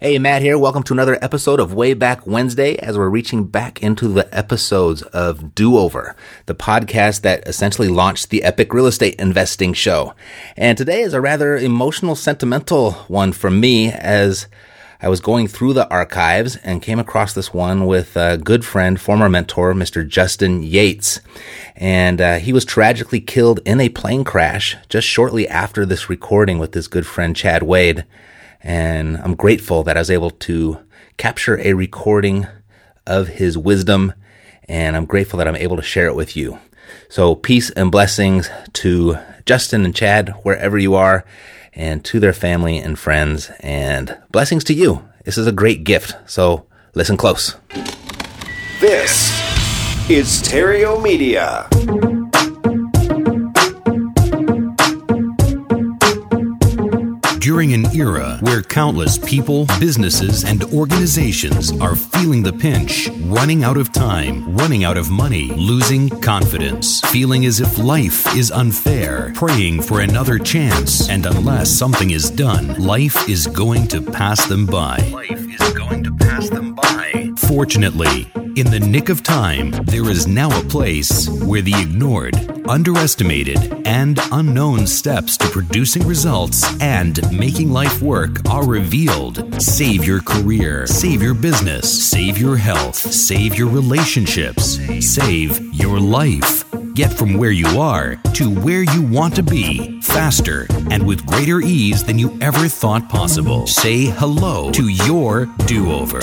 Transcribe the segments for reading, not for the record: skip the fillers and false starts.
Hey, Matt here. Welcome to another episode of Way Back Wednesday as we're reaching back into the episodes of Do Over, the podcast that essentially launched the epic real estate investing show. And today is a rather emotional, sentimental one for me as I was going through the archives and came across this one with a good friend, former mentor, Mr. Justin Yates. And he was tragically killed in a plane crash just shortly after this recording with his good friend, Chad Wade. And I'm grateful that I was able to capture a recording of his wisdom, and I'm grateful that I'm able to share it with you. So peace and blessings to Justin and Chad, wherever you are, and to their family and friends, and blessings to you. This is a great gift, so listen close. This is Terrio Media. During an era where countless people, businesses, and organizations are feeling the pinch, running out of time, running out of money, losing confidence, feeling as if life is unfair, praying for another chance, and unless something is done, life is going to pass them by. Fortunately, in the nick of time, there is now a place where the ignored, underestimated, and unknown steps to producing results and making life work are revealed. Save your career, save your business, save your health, save your relationships, save your life. Get from where you are to where you want to be faster and with greater ease than you ever thought possible. Say hello to your do-over.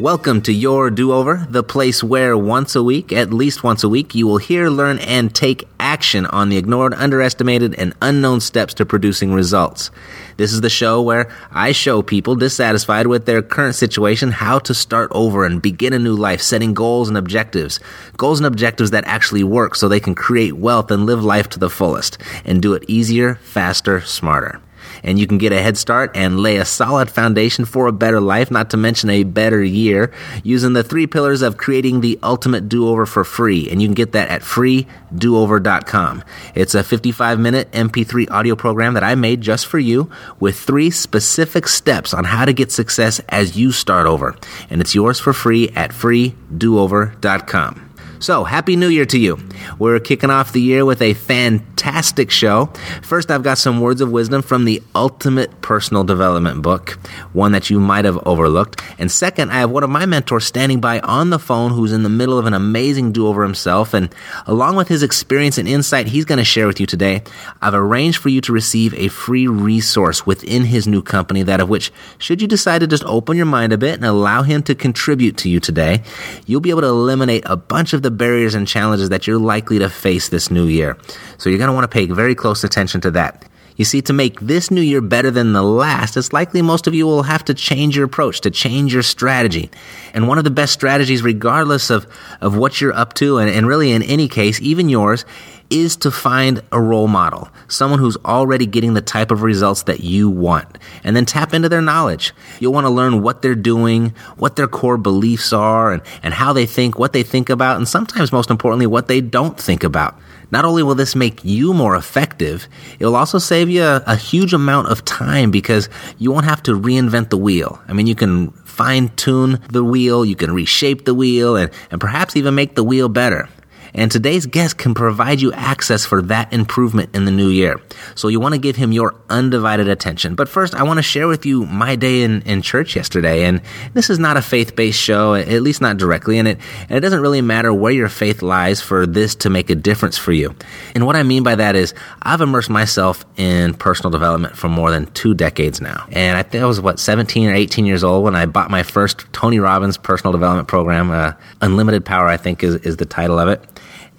Welcome to Your Do-Over, the place where once a week, at least once a week, you will hear, learn, and take action on the ignored, underestimated, and unknown steps to producing results. This is the show where I show people dissatisfied with their current situation how to start over and begin a new life, setting goals and objectives that actually work so they can create wealth and live life to the fullest and do it easier, faster, smarter. And you can get a head start and lay a solid foundation for a better life, not to mention a better year, using the three pillars of creating the ultimate do-over for free. And you can get that at freedover.com. It's a 55-minute MP3 audio program that I made just for you with 3 specific steps on how to get success as you start over. And it's yours for free at freedover.com. So, Happy New Year to you. We're kicking off the year with a fantastic show. First, I've got some words of wisdom from the Ultimate Personal Development book, one that you might have overlooked. And second, I have one of my mentors standing by on the phone who's in the middle of an amazing do-over himself. And along with his experience and insight he's going to share with you today, I've arranged for you to receive a free resource within his new company, that of which, should you decide to just open your mind a bit and allow him to contribute to you today, you'll be able to eliminate a bunch of the barriers and challenges that you're likely to face this new year. So you're going to want to pay very close attention to that. You see, to make this new year better than the last, it's likely most of you will have to change your approach, to change your strategy. And one of the best strategies, regardless of what you're up to, and really in any case, even yours, is to find a role model, someone who's already getting the type of results that you want, and then tap into their knowledge. You'll want to learn what they're doing, what their core beliefs are, and how they think, what they think about, and sometimes, most importantly, what they don't think about. Not only will this make you more effective, it will also save you a huge amount of time because you won't have to reinvent the wheel. I mean, you can fine-tune the wheel, you can reshape the wheel, and perhaps even make the wheel better. And today's guest can provide you access for that improvement in the new year. So you want to give him your undivided attention. But first, I want to share with you my day in church yesterday. And this is not a faith-based show, at least not directly. And it doesn't really matter where your faith lies for this to make a difference for you. And what I mean by that is I've immersed myself in personal development for more than 2 decades now. And I think I was, 17 or 18 years old when I bought my first Tony Robbins personal development program. Unlimited Power, I think, is the title of it.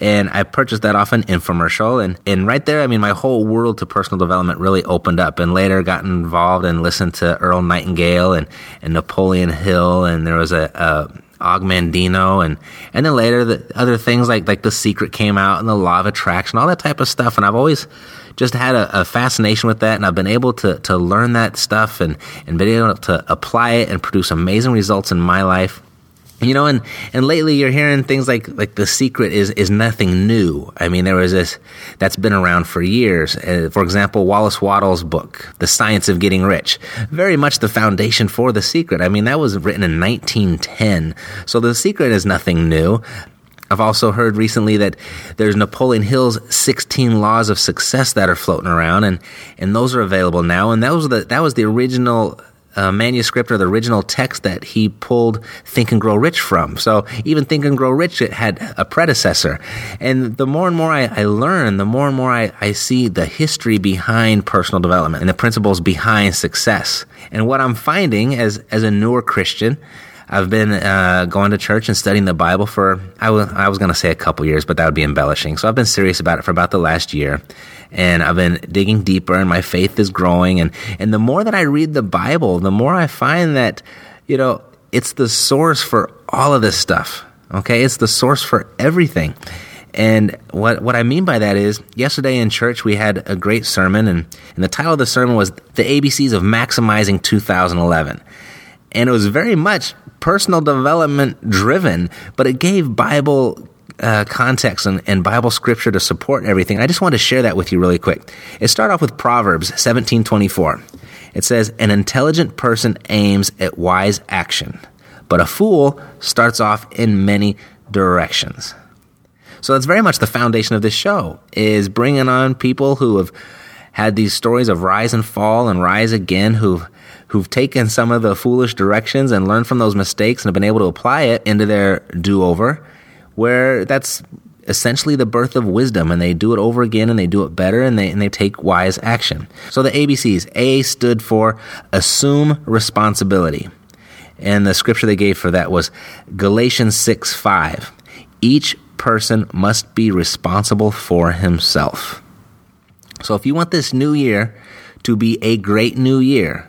And I purchased that off an infomercial. And right there, I mean, my whole world to personal development really opened up, and later got involved and listened to Earl Nightingale and Napoleon Hill. And there was a Og Mandino, and then later the other things like The Secret came out, and the Law of Attraction, all that type of stuff. And I've always just had a fascination with that, and I've been able to learn that stuff and been able to apply it and produce amazing results in my life. You know, and lately you're hearing things like The Secret is nothing new. I mean, there was this that's been around for years. For example, Wallace Wattles' book, The Science of Getting Rich, very much the foundation for The Secret. I mean, that was written in 1910. So The Secret is nothing new. I've also heard recently that there's Napoleon Hill's 16 Laws of Success that are floating around, and those are available now. And that was the original manuscript or the original text that he pulled Think and Grow Rich from. So even Think and Grow Rich, it had a predecessor. And the more and more I learn, the more and more I see the history behind personal development and the principles behind success. And what I'm finding as a newer Christian, I've been going to church and studying the Bible for, I was going to say a couple years, but that would be embellishing. So I've been serious about it for about the last year. And I've been digging deeper, and my faith is growing. And the more that I read the Bible, the more I find that, you know, it's the source for all of this stuff, okay? It's the source for everything. And what I mean by that is, yesterday in church we had a great sermon, and the title of the sermon was The ABCs of Maximizing 2011. And it was very much personal development driven, but it gave Bible context and Bible scripture to support everything. I just want to share that with you really quick. It started off with Proverbs 17:24. It says, "An intelligent person aims at wise action, but a fool starts off in many directions." So that's very much the foundation of this show, is bringing on people who have had these stories of rise and fall and rise again, who've taken some of the foolish directions and learned from those mistakes and have been able to apply it into their do-over, where that's essentially the birth of wisdom, and they do it over again, and they do it better, and they take wise action. So the ABCs. A stood for assume responsibility. And the scripture they gave for that was Galatians 6:5. Each person must be responsible for himself. So if you want this new year to be a great new year,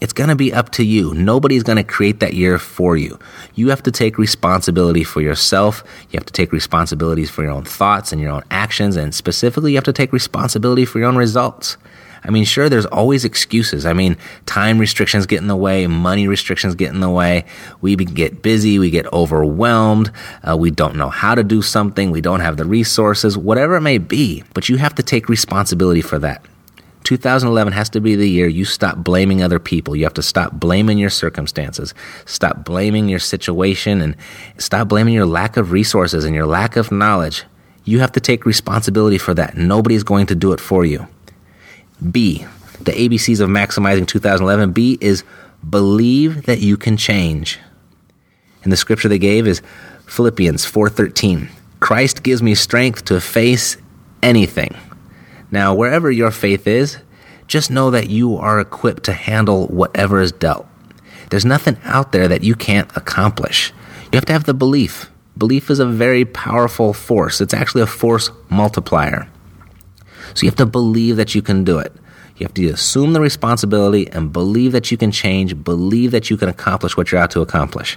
it's going to be up to you. Nobody's going to create that year for you. You have to take responsibility for yourself. You have to take responsibilities for your own thoughts and your own actions. And specifically, you have to take responsibility for your own results. I mean, sure, there's always excuses. I mean, time restrictions get in the way. Money restrictions get in the way. We get busy. We get overwhelmed. We don't know how to do something. We don't have the resources, whatever it may be. But you have to take responsibility for that. 2011 has to be the year you stop blaming other people. You have to stop blaming your circumstances, stop blaming your situation, and stop blaming your lack of resources and your lack of knowledge. You have to take responsibility for that. Nobody's going to do it for you. B, the ABCs of maximizing 2011. B is believe that you can change. And the scripture they gave is Philippians 4:13. Christ gives me strength to face anything. Now, wherever your faith is, just know that you are equipped to handle whatever is dealt. There's nothing out there that you can't accomplish. You have to have the belief. Belief is a very powerful force. It's actually a force multiplier. So you have to believe that you can do it. You have to assume the responsibility and believe that you can change, believe that you can accomplish what you're out to accomplish.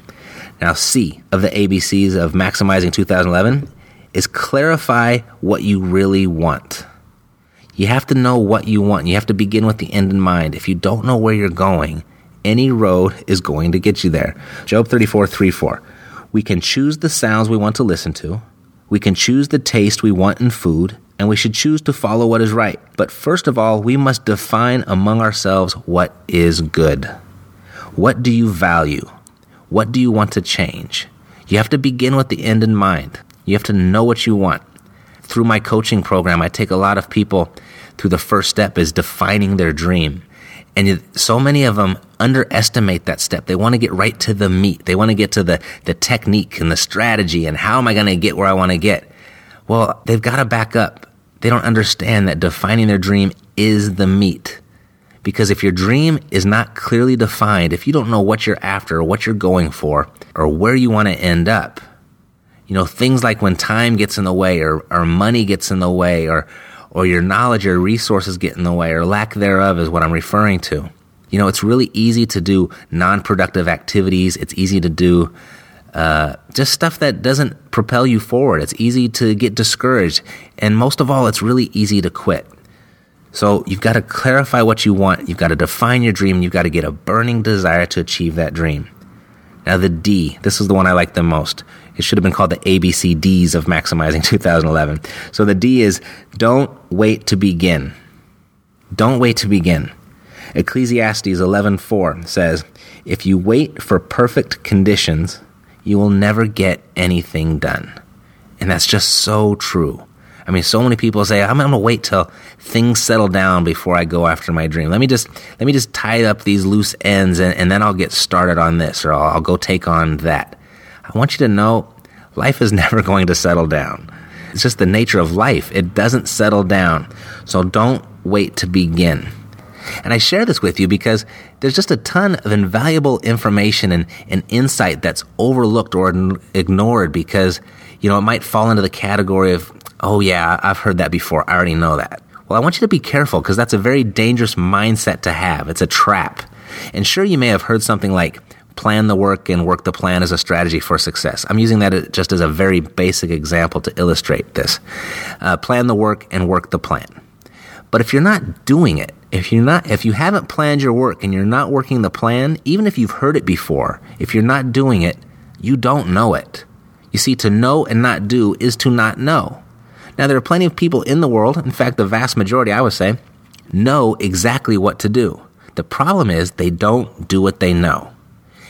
Now, C of the ABCs of maximizing 2011 is clarify what you really want. You have to know what you want. You have to begin with the end in mind. If you don't know where you're going, any road is going to get you there. Job 34:3-4. We can choose the sounds we want to listen to. We can choose the taste we want in food. And we should choose to follow what is right. But first of all, we must define among ourselves what is good. What do you value? What do you want to change? You have to begin with the end in mind. You have to know what you want. Through my coaching program, I take a lot of people through the first step is defining their dream. And so many of them underestimate that step. They want to get right to the meat. They want to get to the technique and the strategy and how am I going to get where I want to get? Well, they've got to back up. They don't understand that defining their dream is the meat. Because if your dream is not clearly defined, if you don't know what you're after or what you're going for or where you want to end up, you know, things like when time gets in the way or money gets in the way or your knowledge or resources get in the way or lack thereof is what I'm referring to. You know, it's really easy to do non-productive activities. It's easy to do just stuff that doesn't propel you forward. It's easy to get discouraged. And most of all, it's really easy to quit. So you've got to clarify what you want. You've got to define your dream. You've got to get a burning desire to achieve that dream. Now the D, this is the one I like the most. It should have been called the ABCDs of maximizing 2011. So the D is don't wait to begin. Don't wait to begin. Ecclesiastes 11:4 says, if you wait for perfect conditions, you will never get anything done. And that's just so true. I mean, so many people say, I'm going to wait till things settle down before I go after my dream. Let me just tie up these loose ends and then I'll get started on this, or I'll go take on that. I want you to know life is never going to settle down. It's just the nature of life. It doesn't settle down. So don't wait to begin. And I share this with you because there's just a ton of invaluable information and insight that's overlooked or ignored because, you know, it might fall into the category of, oh yeah, I've heard that before. I already know that. Well, I want you to be careful because that's a very dangerous mindset to have. It's a trap. And sure, you may have heard something like plan the work and work the plan as a strategy for success. I'm using that just as a very basic example to illustrate this. Plan the work and work the plan. But if you're not doing it, if you haven't planned your work and you're not working the plan, even if you've heard it before, if you're not doing it, you don't know it. You see, to know and not do is to not know. Now, there are plenty of people in the world, in fact, the vast majority, I would say, know exactly what to do. The problem is they don't do what they know.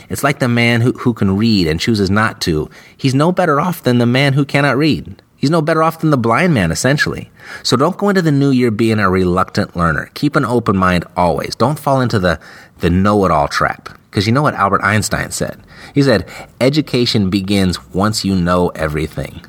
It's like the man who can read and chooses not to. He's no better off than the man who cannot read. He's no better off than the blind man, essentially. So don't go into the new year being a reluctant learner. Keep an open mind always. Don't fall into the know-it-all trap. Because you know what Albert Einstein said? He said, education begins once you know everything.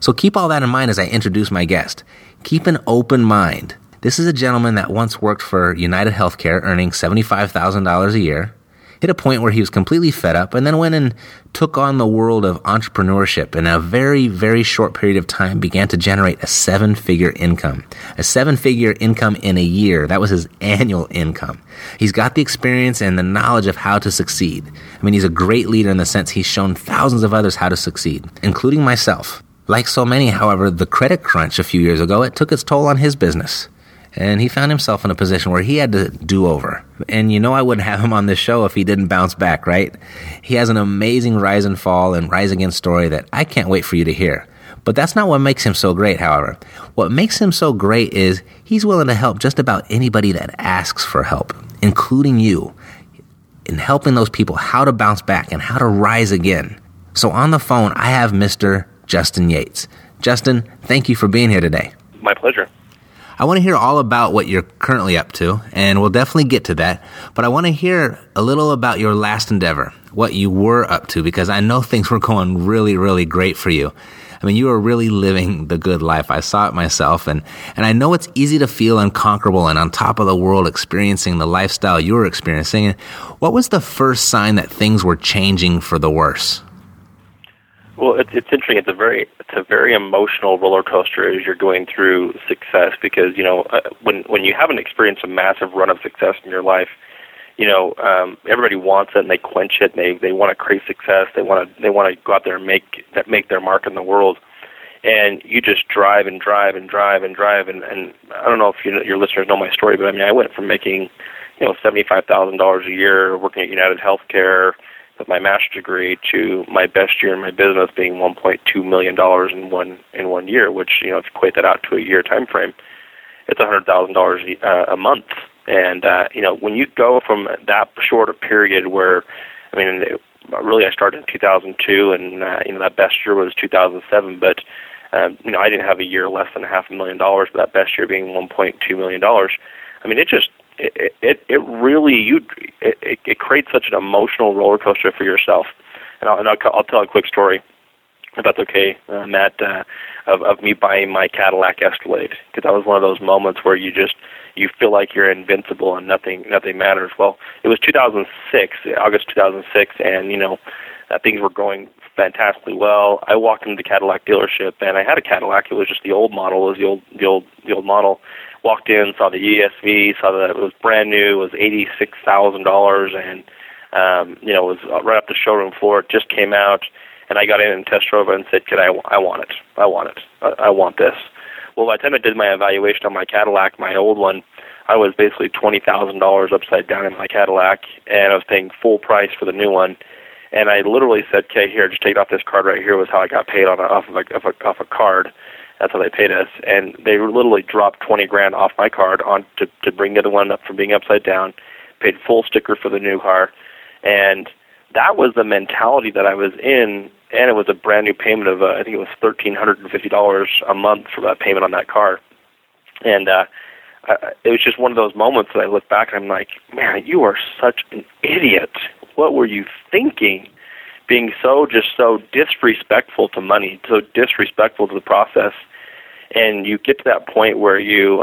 So keep all that in mind as I introduce my guest. Keep an open mind. This is a gentleman that once worked for United Healthcare, earning $75,000 a year, hit a point where he was completely fed up, and then went and took on the world of entrepreneurship, and in a very, very short period of time began to generate a seven-figure income. A seven-figure income in a year. That was his annual income. He's got the experience and the knowledge of how to succeed. I mean, he's a great leader in the sense he's shown thousands of others how to succeed, including myself. Like so many, however, the credit crunch a few years ago, it took its toll on his business. And he found himself in a position where he had to do over. And you know I wouldn't have him on this show if he didn't bounce back, right? He has an amazing rise and fall and rise again story that I can't wait for you to hear. But that's not what makes him so great, however. What makes him so great is he's willing to help just about anybody that asks for help, including you, in helping those people how to bounce back and how to rise again. So on the phone, I have Mr. Justin Yates. Justin, thank you for being here today. My pleasure. I want to hear all about what you're currently up to, and we'll definitely get to that, but I want to hear a little about your last endeavor, what you were up to, because I know things were going really, really great for you. I mean, you were really living the good life. I saw it myself, and I know it's easy to feel unconquerable and on top of the world experiencing the lifestyle you were experiencing. What was the first sign that things were changing for the worse? Well, it's interesting. It's a very emotional roller coaster as you're going through success because, you know, when you haven't experienced a massive run of success in your life, you know, everybody wants it and they quench it. And they want to crave success. They want to go out there and make their mark in the world. And you just drive and drive and drive and drive. And I don't know if your listeners know my story, but I mean, I went from making, you know, $75,000 a year working at United Healthcare with my master's degree to my best year in my business being $1.2 million in one year, which, you know, if you equate that out to a year time frame, it's $100,000 a month. And, you know, when you go from that short a period where, I mean, I started in 2002 and, you know, that best year was 2007, but, you know, I didn't have a year less than $500,000, but that best year being $1.2 million. I mean, it creates such an emotional roller coaster for yourself, and I'll tell a quick story, if that's okay, Matt, of me buying my Cadillac Escalade, because that was one of those moments where you feel like you're invincible and nothing matters. Well, it was 2006, August 2006, and you know things were going fantastically well. I walked into the Cadillac dealership, and I had a Cadillac. It was just the old model. It was the old model. Walked in, saw the ESV, saw that it was brand new, it was $86,000, and you know, it was right up the showroom floor. It just came out, and I got in and test drove it and said, I want this. Well, by the time I did my evaluation on my Cadillac, my old one, I was basically $20,000 upside down in my Cadillac, and I was paying full price for the new one. And I literally said, "Okay, here, just take it off this card right here." Was how I got paid on off a card. That's how they paid us. And they literally dropped $20,000 off my card on to bring the other one up from being upside down. Paid full sticker for the new car, and that was the mentality that I was in. And it was a brand new payment of I think it was $1,350 a month for that payment on that car. And it was just one of those moments that I look back and I'm like, man, you are such an idiot. What were you thinking? Being so disrespectful to money, so disrespectful to the process. And you get to that point where you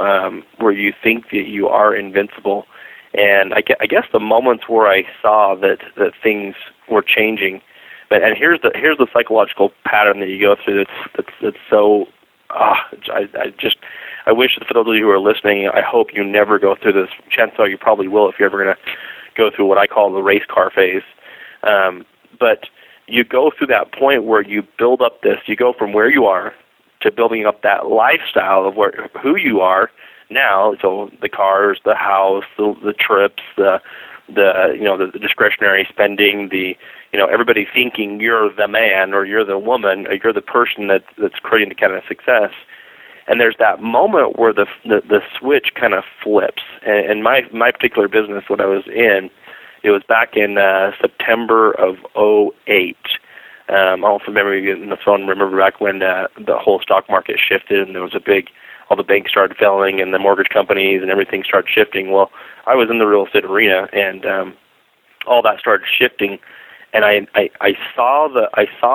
think that you are invincible. And I guess the moments where I saw that things were changing. But and here's the psychological pattern that you go through. That's so. I wish that for those of you who are listening, I hope you never go through this. Chances are you probably will if you're ever going to go through what I call the race car phase. But you go through that point where you build up this. You go from where you are to building up that lifestyle of who you are now. So the cars, the house, the trips, the discretionary spending, everybody thinking you're the man or you're the woman or you're the person that's creating the kind of success. And there's that moment where the switch kind of flips. And my particular business, what I was in, it was back in September of 2008. I also remember back when the whole stock market shifted and there was all the banks started failing and the mortgage companies and everything started shifting. Well, I was in the real estate arena and all that started shifting. And I saw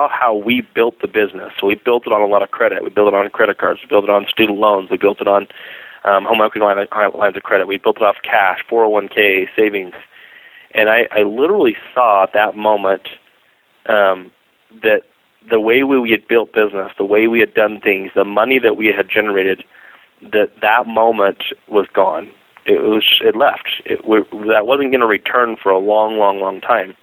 how we built the business. So we built it on a lot of credit. We built it on credit cards. We built it on student loans. We built it on home equity lines of credit. We built it off cash, 401k, savings. And I literally saw at that moment that the way we had built business, the way we had done things, the money that we had generated, that moment was gone. It left. That wasn't going to return for a long, long, long time.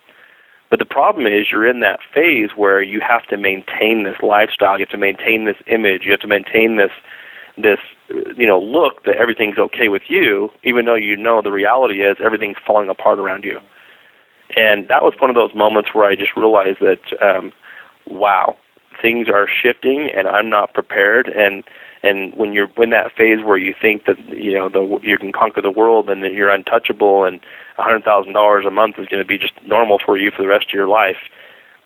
But the problem is you're in that phase where you have to maintain this lifestyle, you have to maintain this image, you have to maintain this look that everything's okay with you, even though you know the reality is everything's falling apart around you. And that was one of those moments where I just realized that, wow, things are shifting and I'm not prepared. And when you're in that phase where you think that you can conquer the world and that you're untouchable and $100,000 a month is going to be just normal for you for the rest of your life,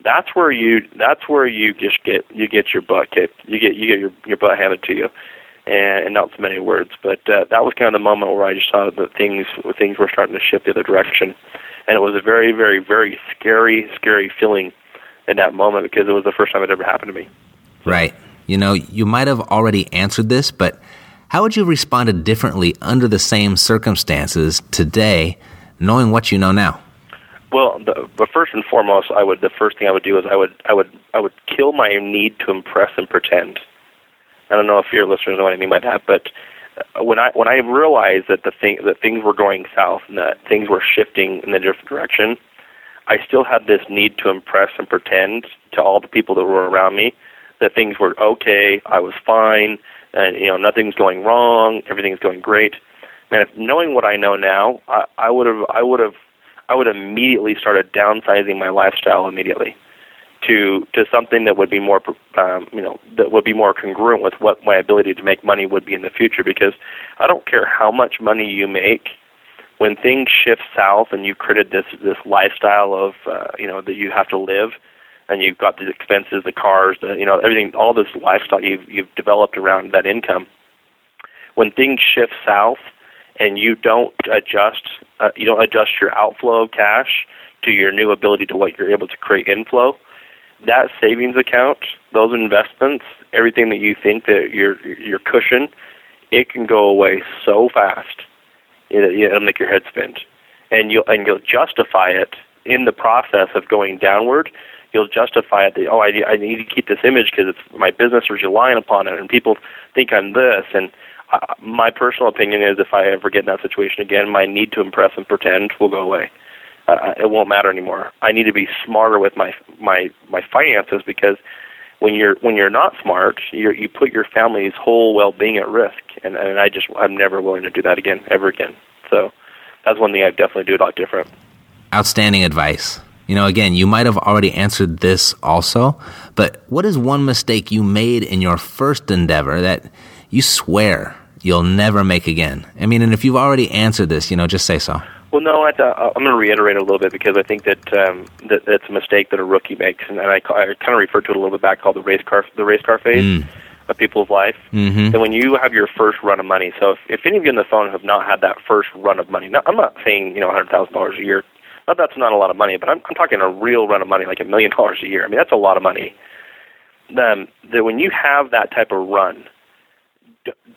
that's where you just get your butt kicked, you get your butt handed to you, and not so many words. But that was kind of the moment where I just saw that things were starting to shift the other direction, and it was a very, very, very scary feeling in that moment because it was the first time it ever happened to me. Right. You might have already answered this, but how would you have responded differently under the same circumstances today, knowing what you know now? Well, but first and foremost, the first thing I would do is I would kill my need to impress and pretend. I don't know if your listeners know what I mean by that, but when I realized that things were going south and that things were shifting in a different direction, I still had this need to impress and pretend to all the people that were around me that things were okay, I was fine, and nothing's going wrong, everything's going great. And knowing what I know now, I would immediately started downsizing my lifestyle immediately to something that would be more, that would be more congruent with what my ability to make money would be in the future. Because I don't care how much money you make, when things shift south and you created this lifestyle of, that you have to live. And you've got the expenses, the cars, everything, all this lifestyle you've developed around that income. When things shift south, and you don't adjust your outflow of cash to your new ability to what you're able to create inflow, that savings account, those investments, everything that you think that your cushion, it can go away so fast, it'll make your head spin, and you'll justify it in the process of going downward. You'll justify it that, I need to keep this image because it's my business is relying upon it and people think I'm this. And my personal opinion is if I ever get in that situation again, my need to impress and pretend will go away. It won't matter anymore. I need to be smarter with my finances, because when you're not smart, you put your family's whole well-being at risk. And I'm never willing to do that again, ever again. So that's one thing I'd definitely do a lot different. Outstanding advice. You know, again, you might have already answered this also, but what is one mistake you made in your first endeavor that you swear you'll never make again? I mean, and if you've already answered this, you know, just say so. Well, no, I'm going to reiterate a little bit because I think that that's a mistake that a rookie makes, and I kind of referred to it a little bit back, called the race car phase of people's life. Mm-hmm. And when you have your first run of money, so if any of you on the phone have not had that first run of money, now, I'm not saying, you know, $100,000 a year. Now, that's not a lot of money, but I'm talking a real run of money, like $1 million a year. I mean, that's a lot of money. That when you have that type of run,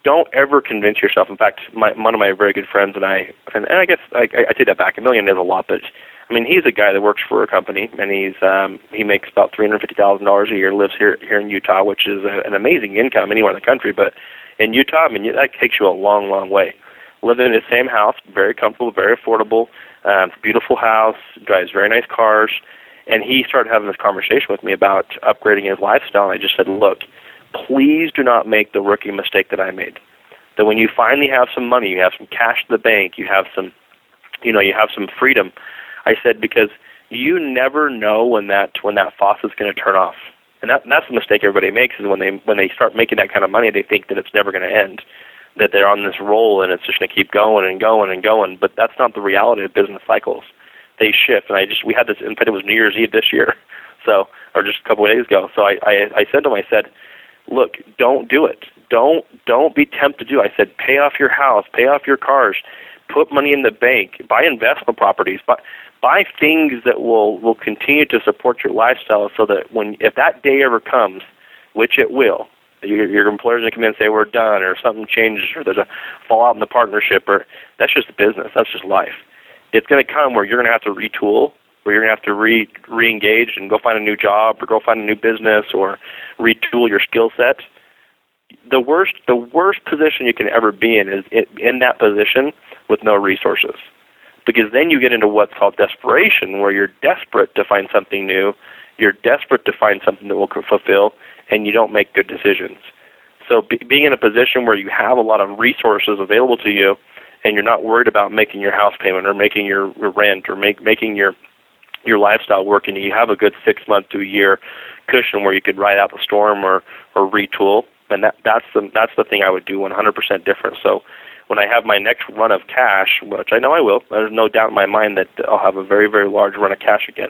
don't ever convince yourself. In fact, one of my very good friends and I, and I guess I take that back. $1 million is a lot, but I mean, he's a guy that works for a company, and he makes about $350,000 a year. Lives here in Utah, which is an amazing income anywhere in the country, but in Utah, I mean, that takes you a long, long way. Living in the same house, very comfortable, very affordable, beautiful house, drives very nice cars, and he started having this conversation with me about upgrading his lifestyle. And I just said, look, please do not make the rookie mistake that I made. That when you finally have some money, you have some cash in the bank, you have some, you know, you have some freedom. I said, because you never know when that faucet's going to turn off, and that's the mistake everybody makes, is when they start making that kind of money, they think that it's never going to end, that they're on this roll and it's just going to keep going and going and going. But that's not the reality of business cycles. They shift. And we had this, in fact, it was New Year's Eve this year, or just a couple of days ago. So I said to him, I said, look, don't do it. Don't be tempted to do it. I said, pay off your house, pay off your cars, put money in the bank, buy investment properties, buy things that will continue to support your lifestyle, so that if that day ever comes, which it will, your employer's going to come in and say, we're done, or something changes, or there's a fallout in the partnership, or that's just business. That's just life. It's going to come where you're going to have to retool, where you're going to have to re-engage and go find a new job, or go find a new business, or retool your skill set. The worst position you can ever be in is in that position with no resources, because then you get into what's called desperation, where you're desperate to find something new, you're desperate to find something that will fulfill, and you don't make good decisions. So being in a position where you have a lot of resources available to you, and you're not worried about making your house payment, or making your rent, or making your lifestyle work, and you have a good 6 month to a year cushion where you could ride out the storm or retool, and that's the thing I would do 100% different. So when I have my next run of cash, which I know I will, there's no doubt in my mind that I'll have a very, very large run of cash again.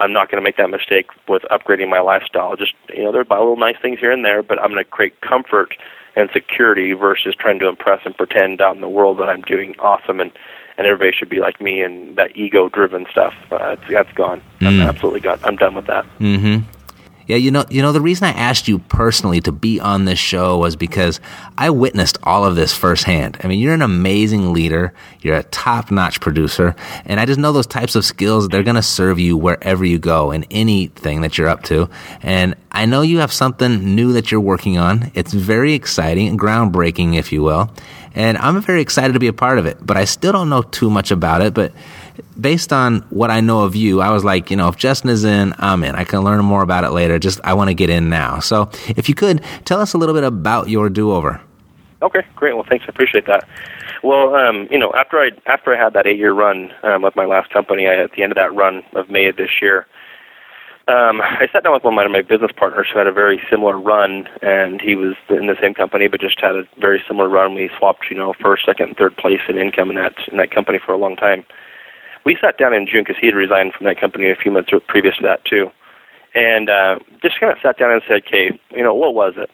I'm not going to make that mistake with upgrading my lifestyle. Just, you know, there'll be little nice things here and there, but I'm going to create comfort and security versus trying to impress and pretend out in the world that I'm doing awesome and everybody should be like me, and that ego-driven stuff. That's gone. I'm absolutely gone. I'm done with that. Mm-hmm. Yeah, you know, the reason I asked you personally to be on this show was because I witnessed all of this firsthand. I mean, you're an amazing leader. You're a top-notch producer. And I just know those types of skills, they're going to serve you wherever you go in anything that you're up to. And I know you have something new that you're working on. It's very exciting and groundbreaking, if you will. And I'm very excited to be a part of it, but I still don't know too much about it. But based on what I know of you, I was like, you know, if Justin is in, I'm in. I can learn more about it later. Just, I want to get in now. So if you could, tell us a little bit about your do-over. Okay, great. Well, thanks. I appreciate that. Well, you know, after I had that 8-year run with my last company, at the end of that run of May of this year, I sat down with one of my business partners who had a very similar run, and he was in the same company but just had a very similar run. We swapped, you know, first, second, and third place in income in that company for a long time. We sat down in June because he had resigned from that company a few months previous to that too, and just kind of sat down and said, "Okay, you know, what was it?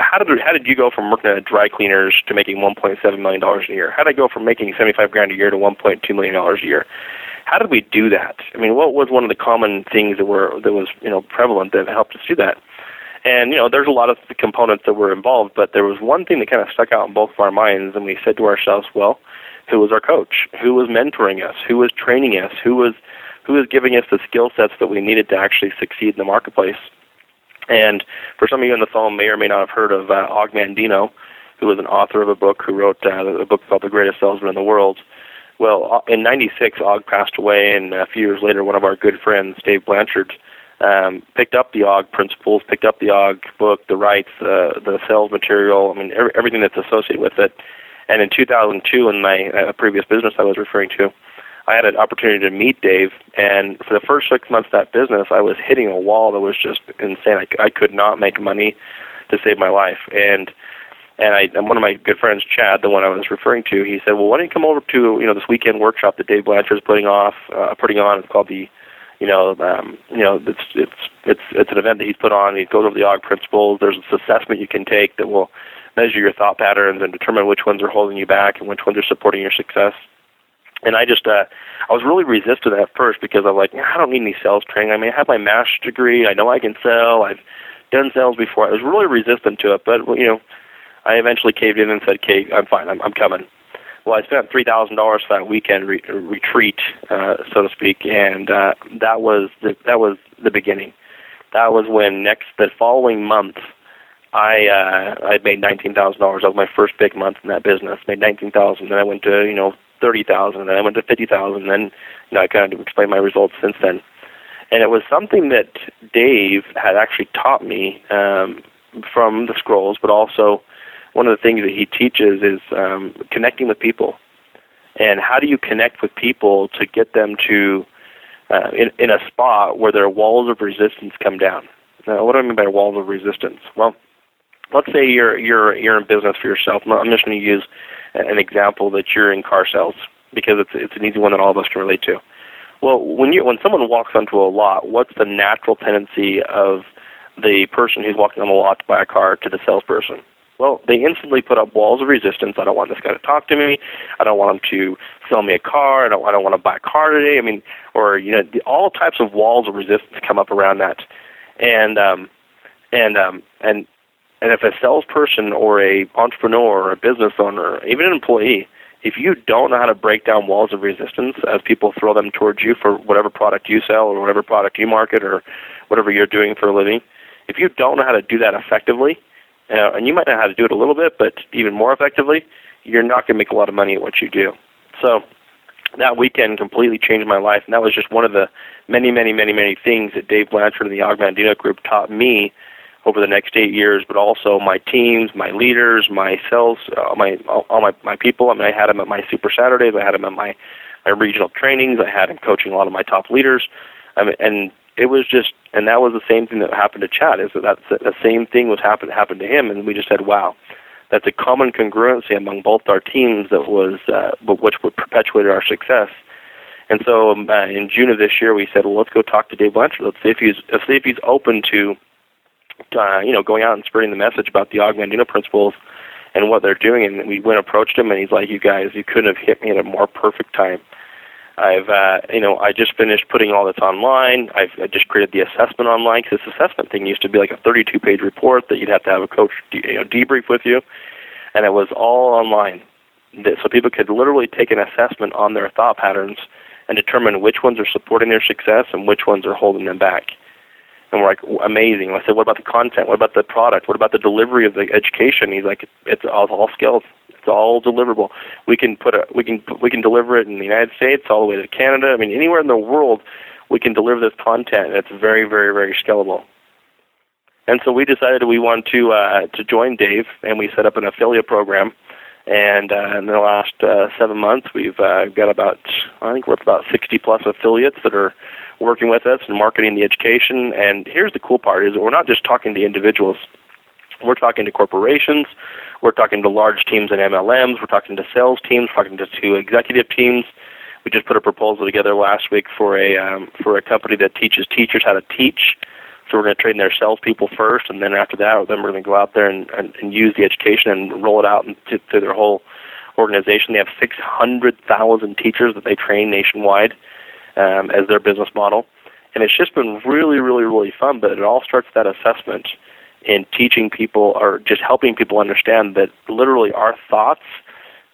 How did you go from working at dry cleaners to making $1.7 million a year? How did I go from making $75,000 a year to $1.2 million a year? How did we do that? I mean, what was one of the common things that was, you know, prevalent that helped us do that?" And, you know, there's a lot of the components that were involved, but there was one thing that kind of stuck out in both of our minds, and we said to ourselves, well, who was our coach? Who was mentoring us? Who was training us? Who was giving us the skill sets that we needed to actually succeed in the marketplace? And for some of you on the phone may or may not have heard of Og Mandino, who was an author of a book, who wrote a book called The Greatest Salesman in the World. Well, in 1996, Og passed away, and a few years later, one of our good friends, Dave Blanchard, picked up the Og principles, picked up the Og book, the rights, the sales material, I mean, everything that's associated with it. And in 2002, in my previous business I was referring to, I had an opportunity to meet Dave, and for the first 6 months of that business, I was hitting a wall that was just insane. I could not make money to save my life. And one of my good friends, Chad, the one I was referring to, he said, well, why don't you come over to, this weekend workshop that Dave Blanchard's putting on. It's called the, it's an event that he's put on. He goes over the Og principles. There's this assessment you can take that will measure your thought patterns and determine which ones are holding you back and which ones are supporting your success. And I just, I was really resistant at first because I'm like, I don't need any sales training. I mean, I have my master's degree. I know I can sell. I've done sales before. I was really resistant to it, but, I eventually caved in and said, "Okay, I'm fine. I'm coming." Well, I spent $3,000 for that weekend retreat, so to speak, and that was the beginning. That was when the following month, I made $19,000. That was my first big month in that business. Made $19,000, then I went to $30,000, then I went to $50,000, then I kind of explained my results since then. And it was something that Dave had actually taught me from the scrolls, but also. One of the things that he teaches is connecting with people, and how do you connect with people to get them to in a spot where their walls of resistance come down. Now, what do I mean by walls of resistance? Well, let's say you're in business for yourself. I'm just going to use an example that you're in car sales because it's an easy one that all of us can relate to. Well, when someone walks onto a lot, what's the natural tendency of the person who's walking on the lot to buy a car to the salesperson? Well, they instantly put up walls of resistance. I don't want this guy to talk to me. I don't want him to sell me a car. I don't want to buy a car today. I mean, or all types of walls of resistance come up around that. And if a salesperson or a entrepreneur or a business owner, even an employee, if you don't know how to break down walls of resistance as people throw them towards you for whatever product you sell or whatever product you market or whatever you're doing for a living, if you don't know how to do that effectively. And you might know how to do it a little bit, but even more effectively, you're not going to make a lot of money at what you do. So that weekend completely changed my life, and that was just one of the many, many, many, many things that Dave Blanchard and the Og Mandino Group taught me over the next 8 years, but also my teams, my leaders, myself, all my people. I mean, I had them at my Super Saturdays. I had them at my regional trainings. I had them coaching a lot of my top leaders. I mean, and that was the same thing that happened to Chad. Is that the same thing was happened to him, and we just said, "Wow, that's a common congruency among both our teams that was, which would perpetuate our success." And so, in June of this year, we said, "Well, let's go talk to Dave Blanchard. Let's see if he's open to, going out and spreading the message about the Og Mandino principles and what they're doing." And we went and approached him, and he's like, "You guys, you couldn't have hit me at a more perfect time. I just finished putting all this online. I just created the assessment online, because this assessment thing used to be like a 32-page report that you'd have to have a coach debrief with you, and it was all online. So people could literally take an assessment on their thought patterns and determine which ones are supporting their success and which ones are holding them back. And we're like, amazing. I said, what about the content? What about the product? What about the delivery of the education? He's like, it's all skills. It's all deliverable. We can deliver it in the United States all the way to Canada. I mean, anywhere in the world, we can deliver this content. It's very, very, very scalable. And so we decided we wanted to join Dave, and we set up an affiliate program. And in the last 7 months, we've got about 60 plus affiliates that are working with us and marketing the education. And here's the cool part: is that we're not just talking to individuals. We're talking to corporations, we're talking to large teams and MLMs, we're talking to sales teams, we're talking to executive teams. We just put a proposal together last week for a company that teaches teachers how to teach. So we're going to train their salespeople first, and then after that, then we're going to go out there and use the education and roll it out to their whole organization. They have 600,000 teachers that they train nationwide as their business model. And it's just been really, really, really fun, but it all starts with that assessment. In teaching people, or just helping people understand that literally our thoughts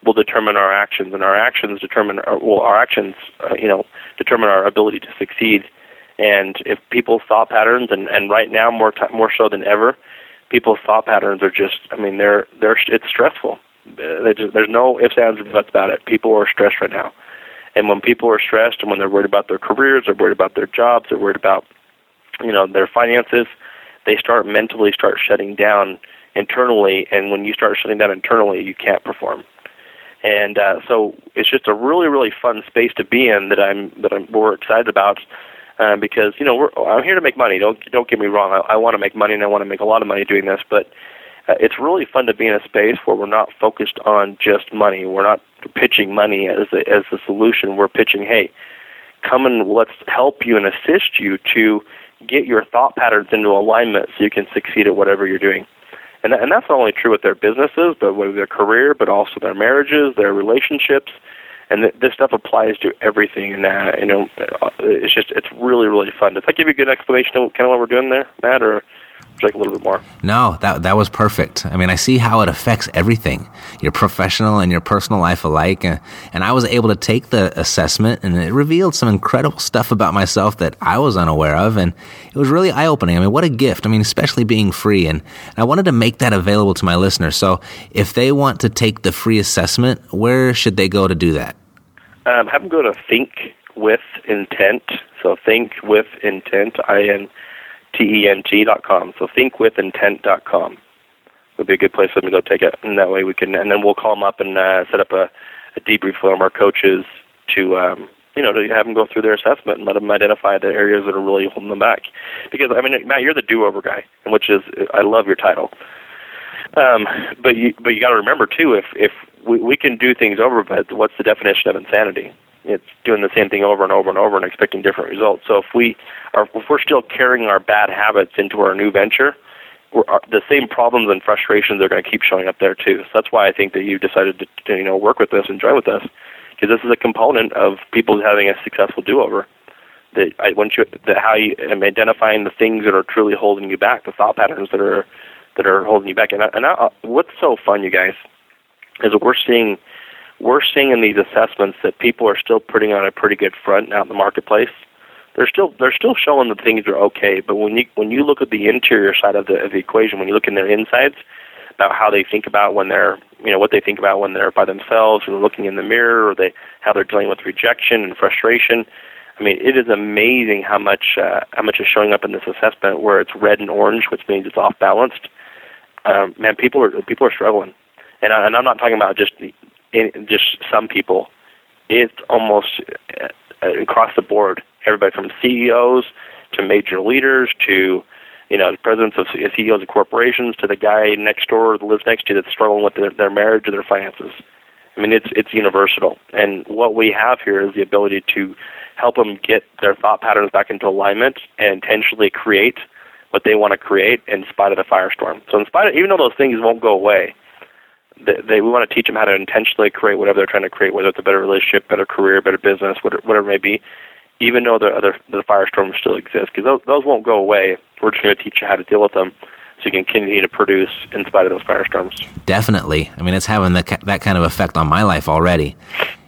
will determine our actions, and our actions determine our ability to succeed. And if people's thought patterns, and right now more so than ever, people's thought patterns are just, I mean, it's stressful. There's no ifs, ands, or buts about it. People are stressed right now, and when people are stressed, and when they're worried about their careers, they're worried about their jobs, they're worried about their finances. They mentally start shutting down internally, and when you start shutting down internally, you can't perform. And so it's just a really, really fun space to be in that we're excited about because I'm here to make money. Don't get me wrong. I want to make money and I want to make a lot of money doing this, but it's really fun to be in a space where we're not focused on just money. We're not pitching money as the solution. We're pitching, hey, come and let's help you and assist you to get your thought patterns into alignment so you can succeed at whatever you're doing. And that's not only true with their businesses, but with their career, but also their marriages, their relationships, and this stuff applies to everything. And it's really, really fun. Does that give you a good explanation of kind of what we're doing there, Matt, or like a little bit more? No, that was perfect. I mean, I see how it affects everything, your professional and your personal life alike. And I was able to take the assessment, and it revealed some incredible stuff about myself that I was unaware of. And it was really eye-opening. I mean, what a gift. I mean, especially being free. And I wanted to make that available to my listeners. So if they want to take the free assessment, where should they go to do that? Have them go to Think With Intent. So Think With Intent, TheIntent.com. So thinkwithintent.com would be a good place for them to go take it. And that way we can, and then we'll call them up and set up a debrief from our coaches to have them go through their assessment and let them identify the areas that are really holding them back. Because, I mean, Matt, you're the do-over guy, which is, I love your title. But you got to remember too, if we can do things over, but what's the definition of insanity? It's doing the same thing over and over and over and expecting different results. So if we're still carrying our bad habits into our new venture, the same problems and frustrations are going to keep showing up there too. So that's why I think that you decided to work with us and join with us, because this is a component of people having a successful do-over. I'm identifying the things that are truly holding you back, the thought patterns that are holding you back. And what's so fun, you guys, is that we're seeing in these assessments that people are still putting on a pretty good front out in the marketplace. They're still showing that things are okay, but when you look at the interior side of the equation, when you look in their insides about how they think about when they're what they think about when they're by themselves and looking in the mirror, or how they're dealing with rejection and frustration. I mean, it is amazing how much is showing up in this assessment where it's red and orange, which means it's off balanced. Man, people are struggling, and I'm not talking about just some people. It's almost across the board. Everybody from CEOs to major leaders to the presidents of CEOs of corporations to the guy next door that lives next to you that's struggling with their marriage or their finances. I mean, it's universal. And what we have here is the ability to help them get their thought patterns back into alignment and intentionally create what they want to create in spite of the firestorm. So even though those things won't go away, we want to teach them how to intentionally create whatever they're trying to create, whether it's a better relationship, better career, better business, whatever it may be, even though the firestorm still exists. Because those won't go away. We're just going to teach you how to deal with them so you can continue to produce in spite of those firestorms. Definitely. I mean, it's having that kind of effect on my life already.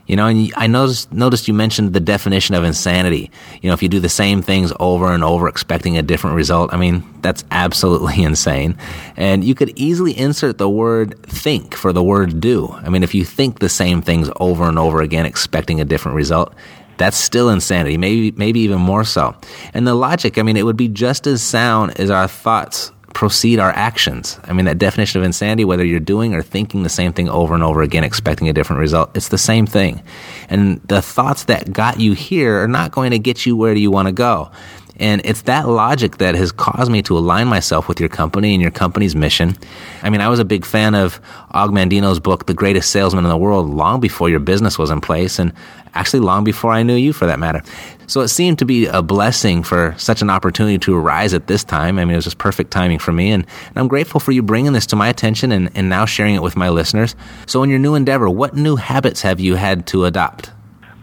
And I noticed you mentioned the definition of insanity. If you do the same things over and over expecting a different result, I mean, that's absolutely insane. And you could easily insert the word think for the word do. I mean, if you think the same things over and over again expecting a different result, that's still insanity, maybe even more so. And the logic, I mean, it would be just as sound as our thoughts proceed our actions. I mean, that definition of insanity, whether you're doing or thinking the same thing over and over again, expecting a different result, it's the same thing. And the thoughts that got you here are not going to get you where you want to go. And it's that logic that has caused me to align myself with your company and your company's mission. I mean, I was a big fan of Og Mandino's book, The Greatest Salesman in the World, long before your business was in place, and actually long before I knew you, for that matter. So it seemed to be a blessing for such an opportunity to arise at this time. I mean, it was just perfect timing for me, and I'm grateful for you bringing this to my attention and now sharing it with my listeners. So in your new endeavor, what new habits have you had to adopt?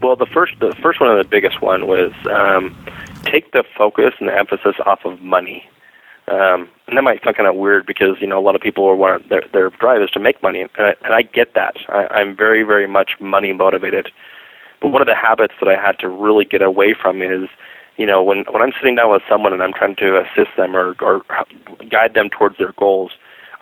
Well, the first one and the biggest one was take the focus and the emphasis off of money. And that might sound kind of weird because, a lot of people their drive is to make money, and I get that. I'm very, very much money motivated. But one of the habits that I had to really get away from is, when I'm sitting down with someone and I'm trying to assist them or guide them towards their goals,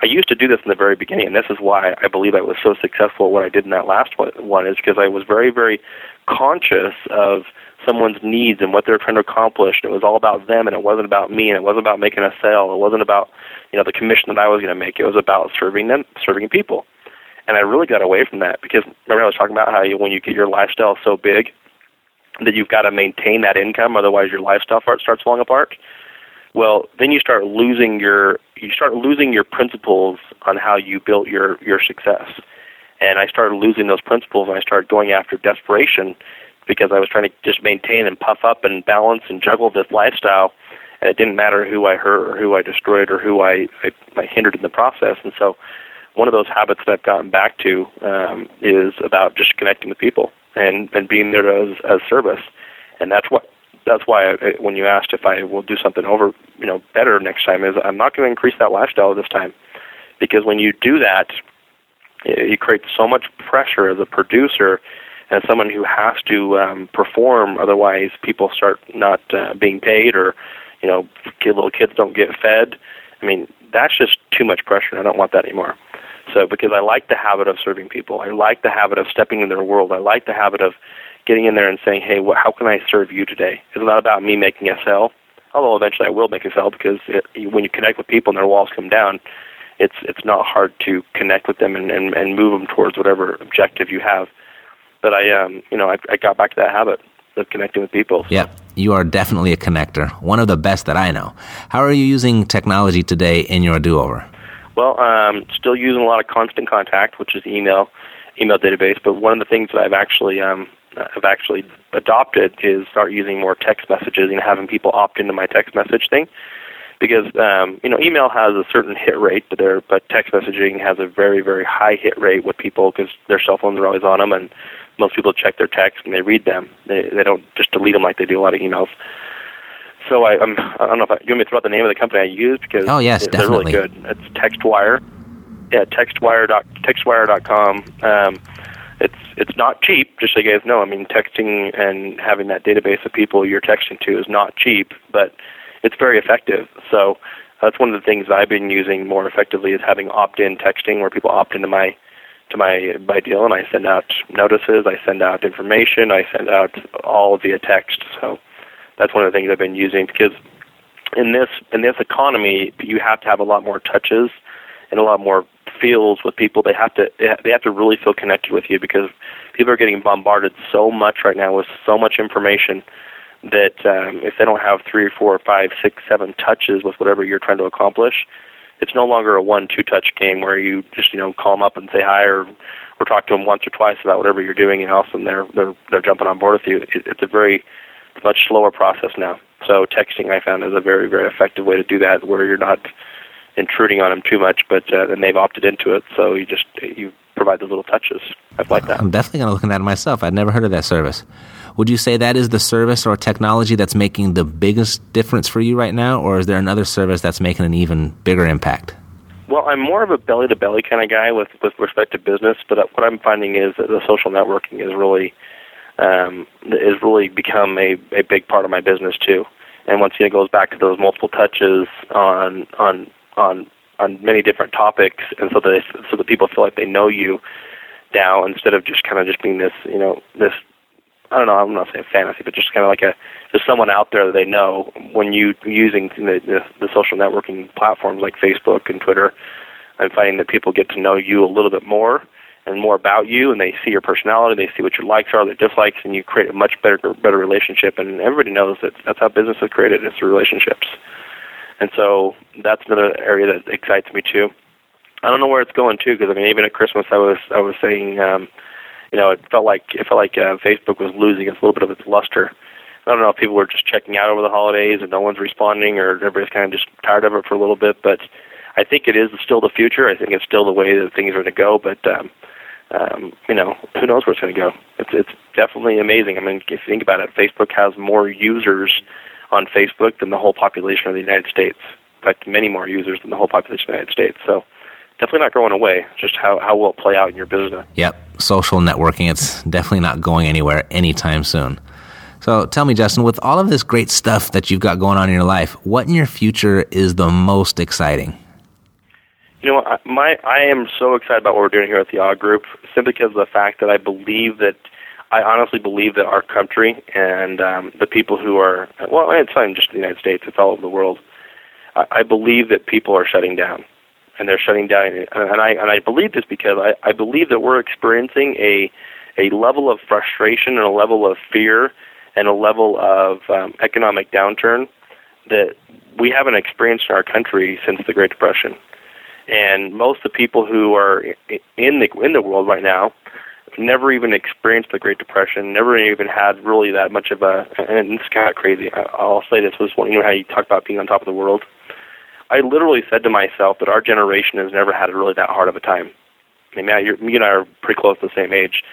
I used to do this in the very beginning, and this is why I believe I was so successful at what I did in that last one is because I was very, very conscious of someone's needs and what they're trying to accomplish. It was all about them, and it wasn't about me, and it wasn't about making a sale. It wasn't about the commission that I was going to make. It was about serving them, serving people. And I really got away from that because remember I was talking about how you, when you get your lifestyle so big that you've got to maintain that income, otherwise your lifestyle starts falling apart. Well, then you start losing your principles on how you built your success. And I started losing those principles, and I started going after desperation because I was trying to just maintain and puff up and balance and juggle this lifestyle. And it didn't matter who I hurt or who I destroyed or who I hindered in the process. And so one of those habits that I've gotten back to is about just connecting with people and being there as service. And that's why when you asked if I will do something better next time, is I'm not going to increase that lifestyle this time. Because when you do that, you create so much pressure as a producer and as someone who has to perform. Otherwise, people start not being paid, or little kids don't get fed. I mean, that's just too much pressure. I don't want that anymore. So because I like the habit of serving people, I like the habit of stepping into their world. I like the habit of getting in there and saying, hey, how can I serve you today? It's not about me making a sale, although eventually I will make a sale, because when you connect with people and their walls come down, it's not hard to connect with them and move them towards whatever objective you have. But I got back to that habit of connecting with people. So. Yeah, you are definitely a connector, one of the best that I know. How are you using technology today in your do-over? Well, still using a lot of constant contact, which is email database. But one of the things that I've actually adopted is start using more text messages and having people opt into my text message thing. Because email has a certain hit rate, but text messaging has a very, very high hit rate with people because their cell phones are always on them, and most people check their texts and they read them. They don't just delete them like they do a lot of emails. So I don't know if you want me to throw out the name of the company I use, because they're really good. It's TextWire. Yeah, TextWire.com. It's not cheap, just so you guys know. I mean, texting and having that database of people you're texting to is not cheap, but it's very effective. So that's one of the things I've been using more effectively, is having opt-in texting where people opt into my deal, and I send out notices, I send out information, I send out all via text. So that's one of the things I've been using, because in this economy, you have to have a lot more touches and a lot more feels with people. They have to really feel connected with you, because people are getting bombarded so much right now with so much information that if they don't have 3, 4, 5, 6, 7 touches with whatever you're trying to accomplish, it's no longer a 1-2 touch game where you just call them up and say hi or talk to them once or twice about whatever you're doing, and all of a sudden they're jumping on board with you. It's a very much slower process now. So texting, I found, is a very, very effective way to do that, where you're not intruding on them too much, but and they've opted into it, so you provide the little touches. I like that. I'm definitely going to look at that myself. I'd never heard of that service. Would you say that is the service or technology that's making the biggest difference for you right now, or is there another service that's making an even bigger impact? Well, I'm more of a belly-to-belly kind of guy with respect to business, but what I'm finding is that the social networking is really become a big part of my business too. And once again, it goes back to those multiple touches on many different topics, and so that people feel like they know you now, instead of just kind of just being this, this, I don't know, I'm not saying fantasy, but just kind of like just someone out there that they know. When you're using the social networking platforms like Facebook and Twitter, I'm finding that people get to know you a little bit more and more about you, and they see your personality, they see what your likes are, their dislikes, and you create a much better relationship. And everybody knows that that's how business is created, it's through relationships. And so that's another area that excites me too. I don't know where it's going too, because I mean, even at Christmas, I was saying, it felt like Facebook was losing a little bit of its luster. I don't know if people were just checking out over the holidays and no one's responding, or everybody's kind of just tired of it for a little bit. But I think it is still the future. I think it's still the way that things are going to go. But who knows where it's going to go? It's definitely amazing. I mean, if you think about it, Facebook has more users on Facebook than the whole population of the United States. In fact, many more users than the whole population of the United States. So definitely not going away, just how will it play out in your business. Yep, social networking, it's definitely not going anywhere anytime soon. So tell me, Justin, with all of this great stuff that you've got going on in your life, what in your future is the most exciting? I am so excited about what we're doing here at the Og Group, simply because of the fact that I honestly believe that our country and the people who are, well, it's not even just the United States, it's all over the world. I believe that people are shutting down. and they're shutting down. And I believe this because I believe that we're experiencing a level of frustration and a level of fear and a level of economic downturn that we haven't experienced in our country since the Great Depression. And most of the people who are in the world right now never even experienced the Great Depression, never even had really that much of a, and it's kind of crazy, I'll say this, was one, you know how you talk about being on top of the world? I literally said to myself that our generation has never had really that hard of a time. I mean, Matt, you and I are pretty close to the same age,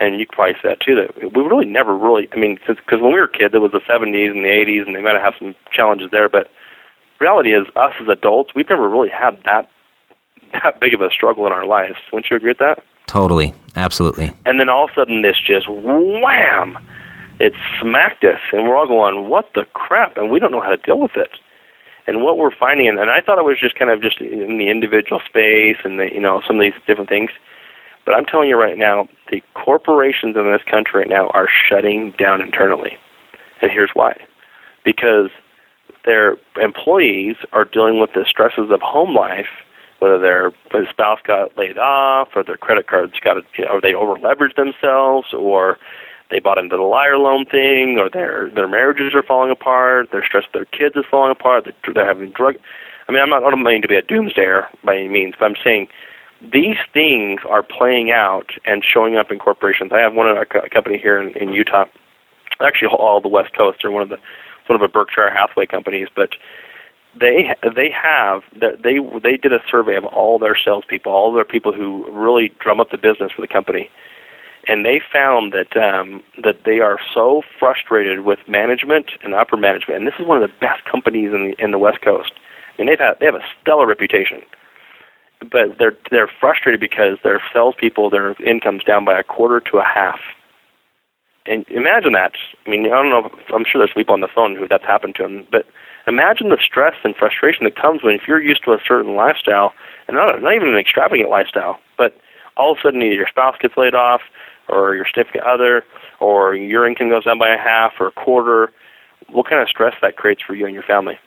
and you probably said that too, that we really never really, I mean, because when we were kids, it was the 70s and the 80s, and they might have some challenges there, but reality is, us as adults, we've never really had that big of a struggle in our lives. Wouldn't you agree with that? Totally. Absolutely. And then all of a sudden, this just wham! It smacked us, and we're all going, what the crap? And we don't know how to deal with it. And what we're finding, and I thought it was just kind of just in the individual space and the, you know, some of these different things, but I'm telling you right now, the corporations in this country right now are shutting down internally. And here's why. Because their employees are dealing with the stresses of home life, whether their spouse got laid off or their credit cards got, you know, or they over-leveraged themselves or they bought into the liar loan thing or their marriages are falling apart, their stress with their kids is falling apart, they're having drug... I mean, I don't mean to be a doomsdayer by any means, but I'm saying... These things are playing out and showing up in corporations. I have one of a company here in Utah, actually all the West Coast. They're one of a Berkshire Hathaway companies, but they did a survey of all their salespeople, all their people who really drum up the business for the company, and they found that they are so frustrated with management and upper management. And this is one of the best companies in the West Coast, and they have a stellar reputation. But they're frustrated because their salespeople, their income's down by 25% to 50%. And imagine that. I mean, I don't know. I'm sure there's people on the phone who that's happened to them. But imagine the stress and frustration that comes when if you're used to a certain lifestyle, and not even an extravagant lifestyle, but all of a sudden either your spouse gets laid off, or your significant other, or your income goes down by 50% or 25%. What kind of stress that creates for you and your family?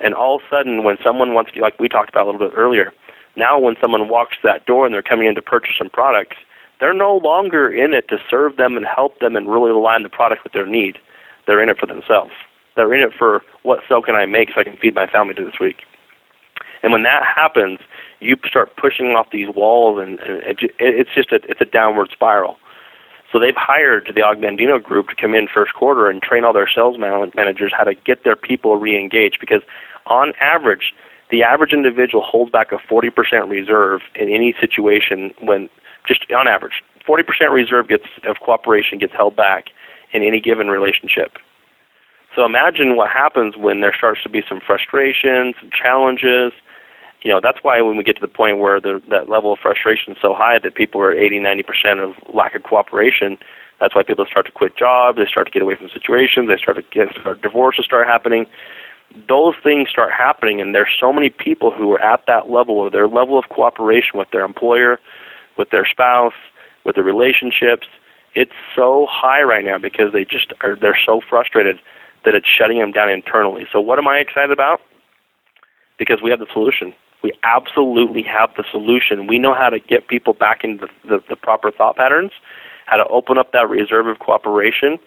And all of a sudden, when someone wants to, like we talked about a little bit earlier. Now when someone walks that door and they're coming in to purchase some products, they're no longer in it to serve them and help them and really align the product with their need. They're in it for themselves. They're in it for what sale can I make so I can feed my family this week. And when that happens, you start pushing off these walls, and it's a downward spiral. So they've hired the Og Mandino Group to come in first quarter and train all their sales managers how to get their people re-engaged, because on average, the average individual holds back a 40% reserve in any situation when, just on average, 40% reserve of cooperation gets held back in any given relationship. So imagine what happens when there starts to be some frustration, some challenges. You know, that's why when we get to the point where that level of frustration is so high that people are 80, 90% of lack of cooperation, that's why people start to quit jobs, they start to get away from situations, they start to divorces start happening. Those things start happening, and there's so many people who are at that level, or their level of cooperation with their employer, with their spouse, with their relationships. It's so high right now because they're so frustrated that it's shutting them down internally. So what am I excited about? Because we have the solution. We absolutely have the solution. We know how to get people back into the proper thought patterns, how to open up that reserve of cooperation,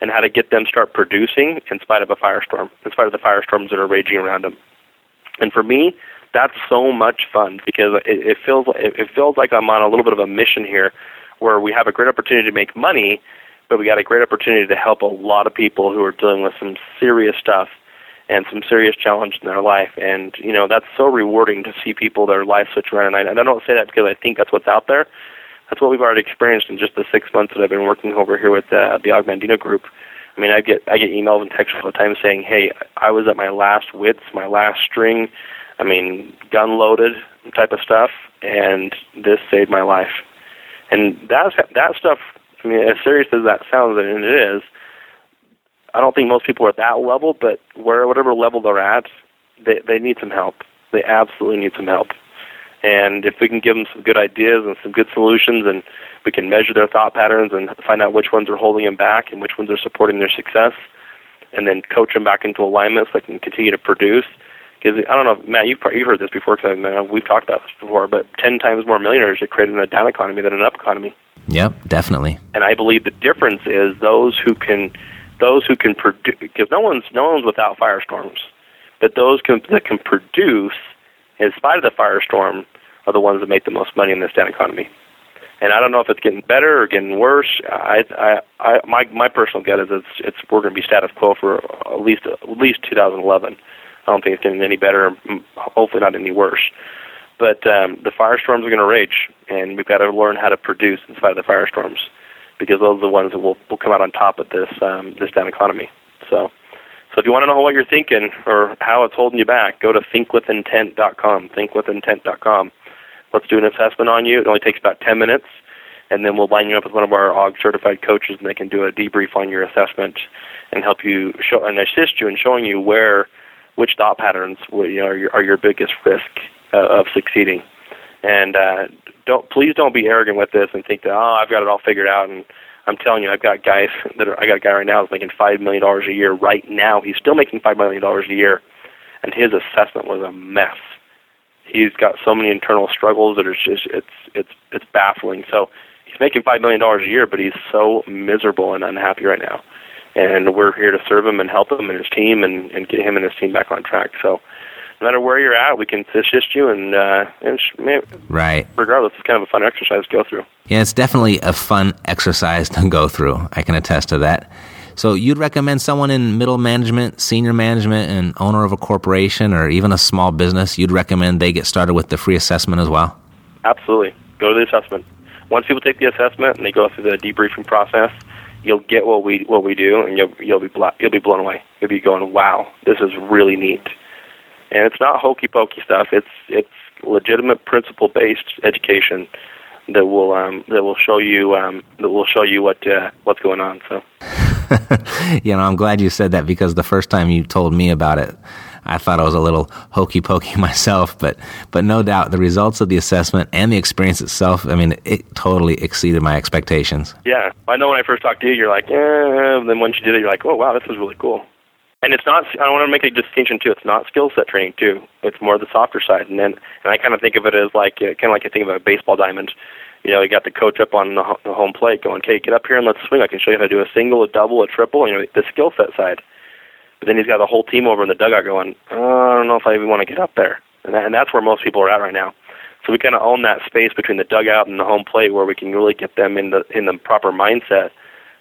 and how to get them start producing in spite of the firestorms that are raging around them. And for me, that's so much fun because it feels like I'm on a little bit of a mission here where we have a great opportunity to make money, but we got a great opportunity to help a lot of people who are dealing with some serious stuff and some serious challenge in their life. And, you know, that's so rewarding to see people, their life switch around. And I don't say that because I think that's what's out there. That's what we've already experienced in just the 6 months that I've been working over here with the Og Mandino Group. I mean, I get emails and texts all the time saying, hey, I was at my last wits, my last string, I mean, gun-loaded type of stuff, and this saved my life. And that stuff, I mean, as serious as that sounds, and it is, I don't think most people are at that level, but whatever level they're at, they need some help. They absolutely need some help. And if we can give them some good ideas and some good solutions, and we can measure their thought patterns and find out which ones are holding them back and which ones are supporting their success, and then coach them back into alignment so they can continue to produce, is, I don't know, Matt, you've heard this before, because we've talked about this before, but 10 times more millionaires are created in a down economy than an up economy. Yep, definitely. And I believe the difference is those who can produce, because no one's without firestorms, but that can produce in spite of the firestorm are the ones that make the most money in this down economy. And I don't know if it's getting better or getting worse. My personal gut is it's we're going to be status quo for at least 2011. I don't think it's getting any better. Hopefully not any worse. But the firestorms are going to rage, and we've got to learn how to produce in spite of the firestorms, because those are the ones that will come out on top of this down economy. So if you want to know what you're thinking or how it's holding you back, go to thinkwithintent.com. Thinkwithintent.com. Let's do an assessment on you. It only takes about 10 minutes, and then we'll line you up with one of our OG certified coaches, and they can do a debrief on your assessment and help you show and assist you in showing you which thought patterns are your biggest risk of succeeding. And please don't be arrogant with this and think that I've got it all figured out. And I'm telling you, I got a guy right now that's making $5 million a year right now. He's still making $5 million a year, and his assessment was a mess. He's got so many internal struggles that it's just baffling. So he's making $5 million a year, but he's so miserable and unhappy right now. And we're here to serve him and help him and his team and get him and his team back on track. So no matter where you're at, we can assist you. Right. Regardless, it's kind of a fun exercise to go through. Yeah, it's definitely a fun exercise to go through. I can attest to that. So you'd recommend someone in middle management, senior management, and owner of a corporation or even a small business, you'd recommend they get started with the free assessment as well? Absolutely. Go to the assessment. Once people take the assessment and they go through the debriefing process, you'll get what we do, and you'll be blown away. You'll be going, wow, this is really neat. And it's not hokey-pokey stuff. It's legitimate principle-based education that will show you what's going on. So. I'm glad you said that, because the first time you told me about it, I thought I was a little hokey-pokey myself, but no doubt the results of the assessment and the experience itself, it totally exceeded my expectations. Yeah. I know when I first talked to you, you're like, yeah, and then once you did it, you're like, oh, wow, this is really cool. And it's not, I want to make a distinction too, it's not skill set training too. It's more the softer side. And I kind of think of it as like I think of a baseball diamond. You got the coach up on the home plate going, okay, get up here and let's swing. I can show you how to do a single, a double, a triple, the skill set side. But then he's got the whole team over in the dugout going, I don't know if I even want to get up there. And that's where most people are at right now. So we kind of own that space between the dugout and the home plate where we can really get them in the proper mindset.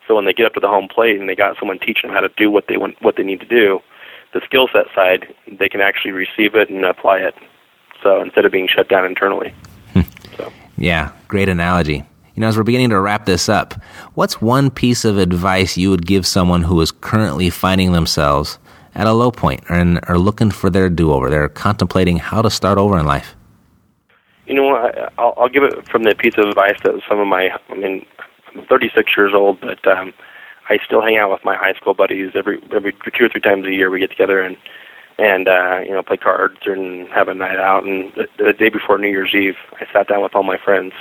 So when they get up to the home plate and they got someone teaching them how to do what they need to do, the skill set side, they can actually receive it and apply it. So instead of being shut down internally. So. Yeah, great analogy. As we're beginning to wrap this up, what's one piece of advice you would give someone who is currently finding themselves at a low point and are looking for their do-over? They're contemplating how to start over in life. I'll give it from the piece of advice that some of my, I'm 36 years old, but I still hang out with my high school buddies every two or three times a year. We get together and play cards and have a night out. And the day before New Year's Eve, I sat down with all my friends.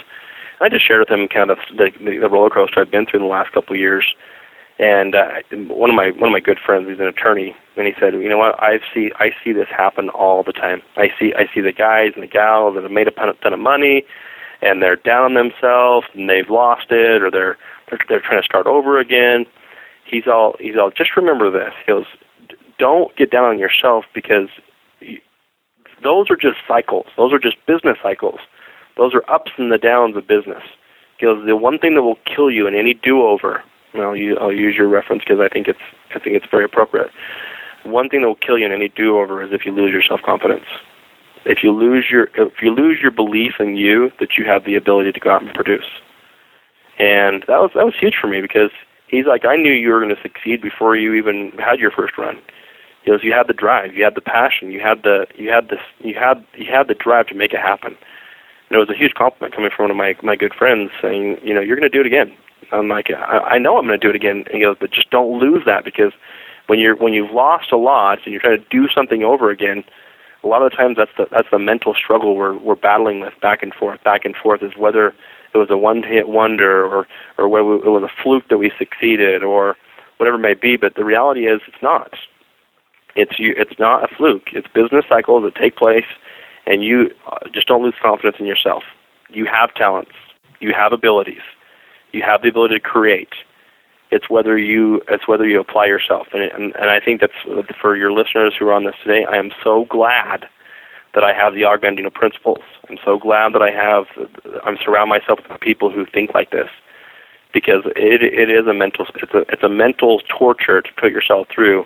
And I just shared with them kind of the roller coaster I've been through in the last couple of years. And one of my good friends, he's an attorney, and he said, "You know what? I see this happen all the time. I see the guys and the gals that have made a ton of money, and they're down on themselves, and they've lost it, or they're trying to start over again." He's all. Just remember this. He goes, don't get down on yourself, because those are just cycles. Those are just business cycles. Those are ups and the downs of business. Because the one thing that will kill you in any do-over, and I'll use your reference because I think it's very appropriate. One thing that will kill you in any do-over is if you lose your self-confidence. If you lose your belief in you that you have the ability to go out and produce. And that was huge for me, because he's like, I knew you were going to succeed before you even had your first run. He goes, you had the drive, you had the passion, you had the drive to make it happen. And it was a huge compliment coming from one of my good friends saying, you're going to do it again. I'm like, I know I'm going to do it again. And he goes, but just don't lose that, because when you've lost a lot and you're trying to do something over again, a lot of the times that's the mental struggle we're battling with back and forth, is whether it was a one-hit wonder or whether it was a fluke that we succeeded or whatever it may be. But the reality is it's not. It's not a fluke. It's business cycles that take place, and you just don't lose confidence in yourself. You have talents. You have abilities. You have the ability to create. It's whether you apply yourself. And I think that's for your listeners who are on this today. I am so glad that I have the Og Mandino principles. I'm so glad that I'm surround myself with people who think like this, because it's a mental torture to put yourself through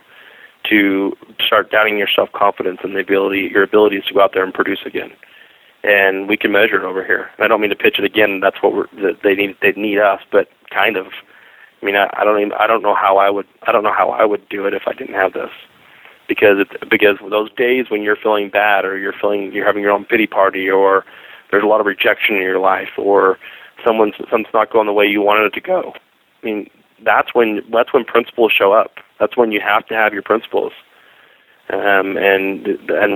to start doubting your self-confidence and your abilities to go out there and produce again. And we can measure it over here. And I don't mean to pitch it again. That's what they need us, but kind of. I mean, I don't know how I would do it if I didn't have this, because those days when you're feeling bad or you're having your own pity party, or there's a lot of rejection in your life, or something's not going the way you wanted it to go. I mean, that's when principles show up. That's when you have to have your principles. And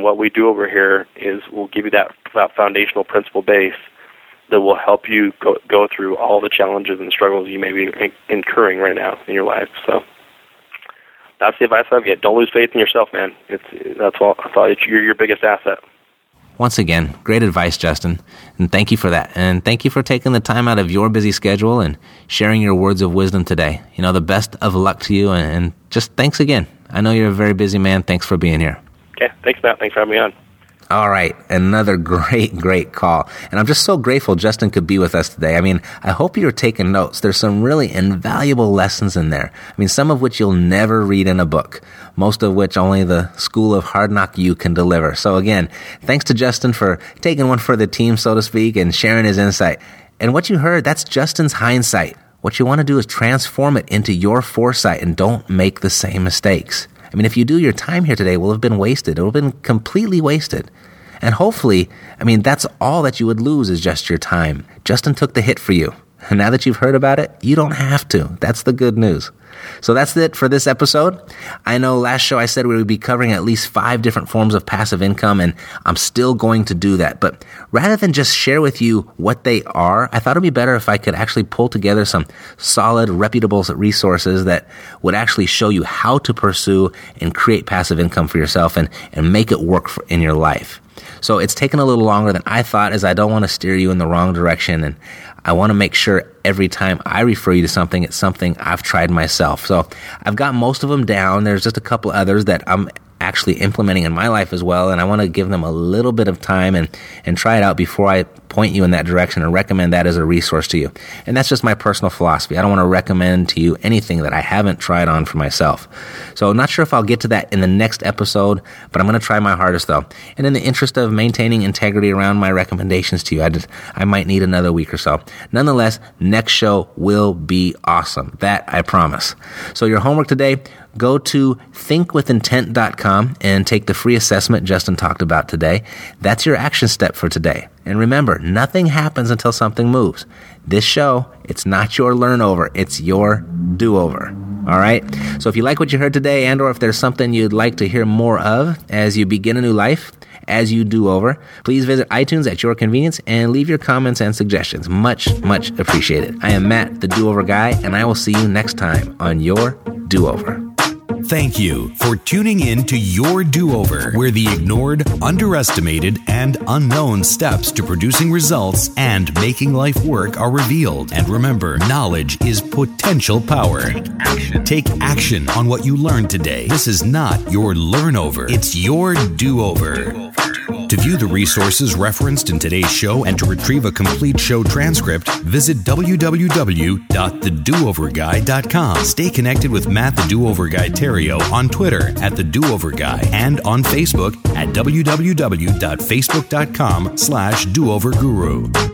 what we do over here is we'll give you that foundational principle base that will help you go through all the challenges and struggles you may be incurring right now in your life. So that's the advice I've got. Don't lose faith in yourself, man. You're your biggest asset. Once again, great advice, Justin, and thank you for that. And thank you for taking the time out of your busy schedule and sharing your words of wisdom today. You know, the best of luck to you, and just thanks again. I know you're a very busy man. Thanks for being here. Okay. Thanks, Matt. Thanks for having me on. All right. Another great, great call. And I'm just so grateful Justin could be with us today. I mean, I hope you're taking notes. There's some really invaluable lessons in there. I mean, some of which you'll never read in a book, most of which only the school of Hard Knock U can deliver. So again, thanks to Justin for taking one for the team, so to speak, and sharing his insight. And what you heard, that's Justin's hindsight. What you want to do is transform it into your foresight, and don't make the same mistakes. I mean, if you do, your time here today will have been wasted. It will have been completely wasted. And hopefully, I mean, that's all that you would lose is just your time. Justin took the hit for you. And now that you've heard about it, you don't have to. That's the good news. So that's it for this episode. I know last show I said we would be covering at least 5 different forms of passive income, and I'm still going to do that. But rather than just share with you what they are, I thought it'd be better if I could actually pull together some solid, reputable resources that would actually show you how to pursue and create passive income for yourself and make it work in your life. So it's taken a little longer than I thought, as I don't want to steer you in the wrong direction, and I want to make sure every time I refer you to something, it's something I've tried myself. So I've got most of them down. There's just a couple others that I'm actually implementing in my life as well, and I want to give them a little bit of time and try it out before I point you in that direction and recommend that as a resource to you. And that's just my personal philosophy. I don't want to recommend to you anything that I haven't tried on for myself. So I'm not sure if I'll get to that in the next episode, but I'm going to try my hardest though. And in the interest of maintaining integrity around my recommendations to you, I might need another week or so. Nonetheless, next show will be awesome. That I promise. So your homework today, go to thinkwithintent.com and take the free assessment Justin talked about today. That's your action step for today. And remember, nothing happens until something moves. This show, it's not your learn-over, it's your do-over. All right? So if you like what you heard today, and or if there's something you'd like to hear more of as you begin a new life, as you do over, please visit iTunes at your convenience and leave your comments and suggestions. Much, much appreciated. I am Matt, the do-over guy, and I will see you next time on Your Do-Over. Thank you for tuning in to Your Do-Over, where the ignored, underestimated, and unknown steps to producing results and making life work are revealed. And remember, knowledge is potential power. Take action on what you learned today. This is not your learn-over. It's your do-over. To view the resources referenced in today's show and to retrieve a complete show transcript, visit www.thedoverguy.com. Stay connected with Matt the Do-Over Guy Terrio on Twitter at The Do-Over Guy and on Facebook at www.facebook.com/dooverguru.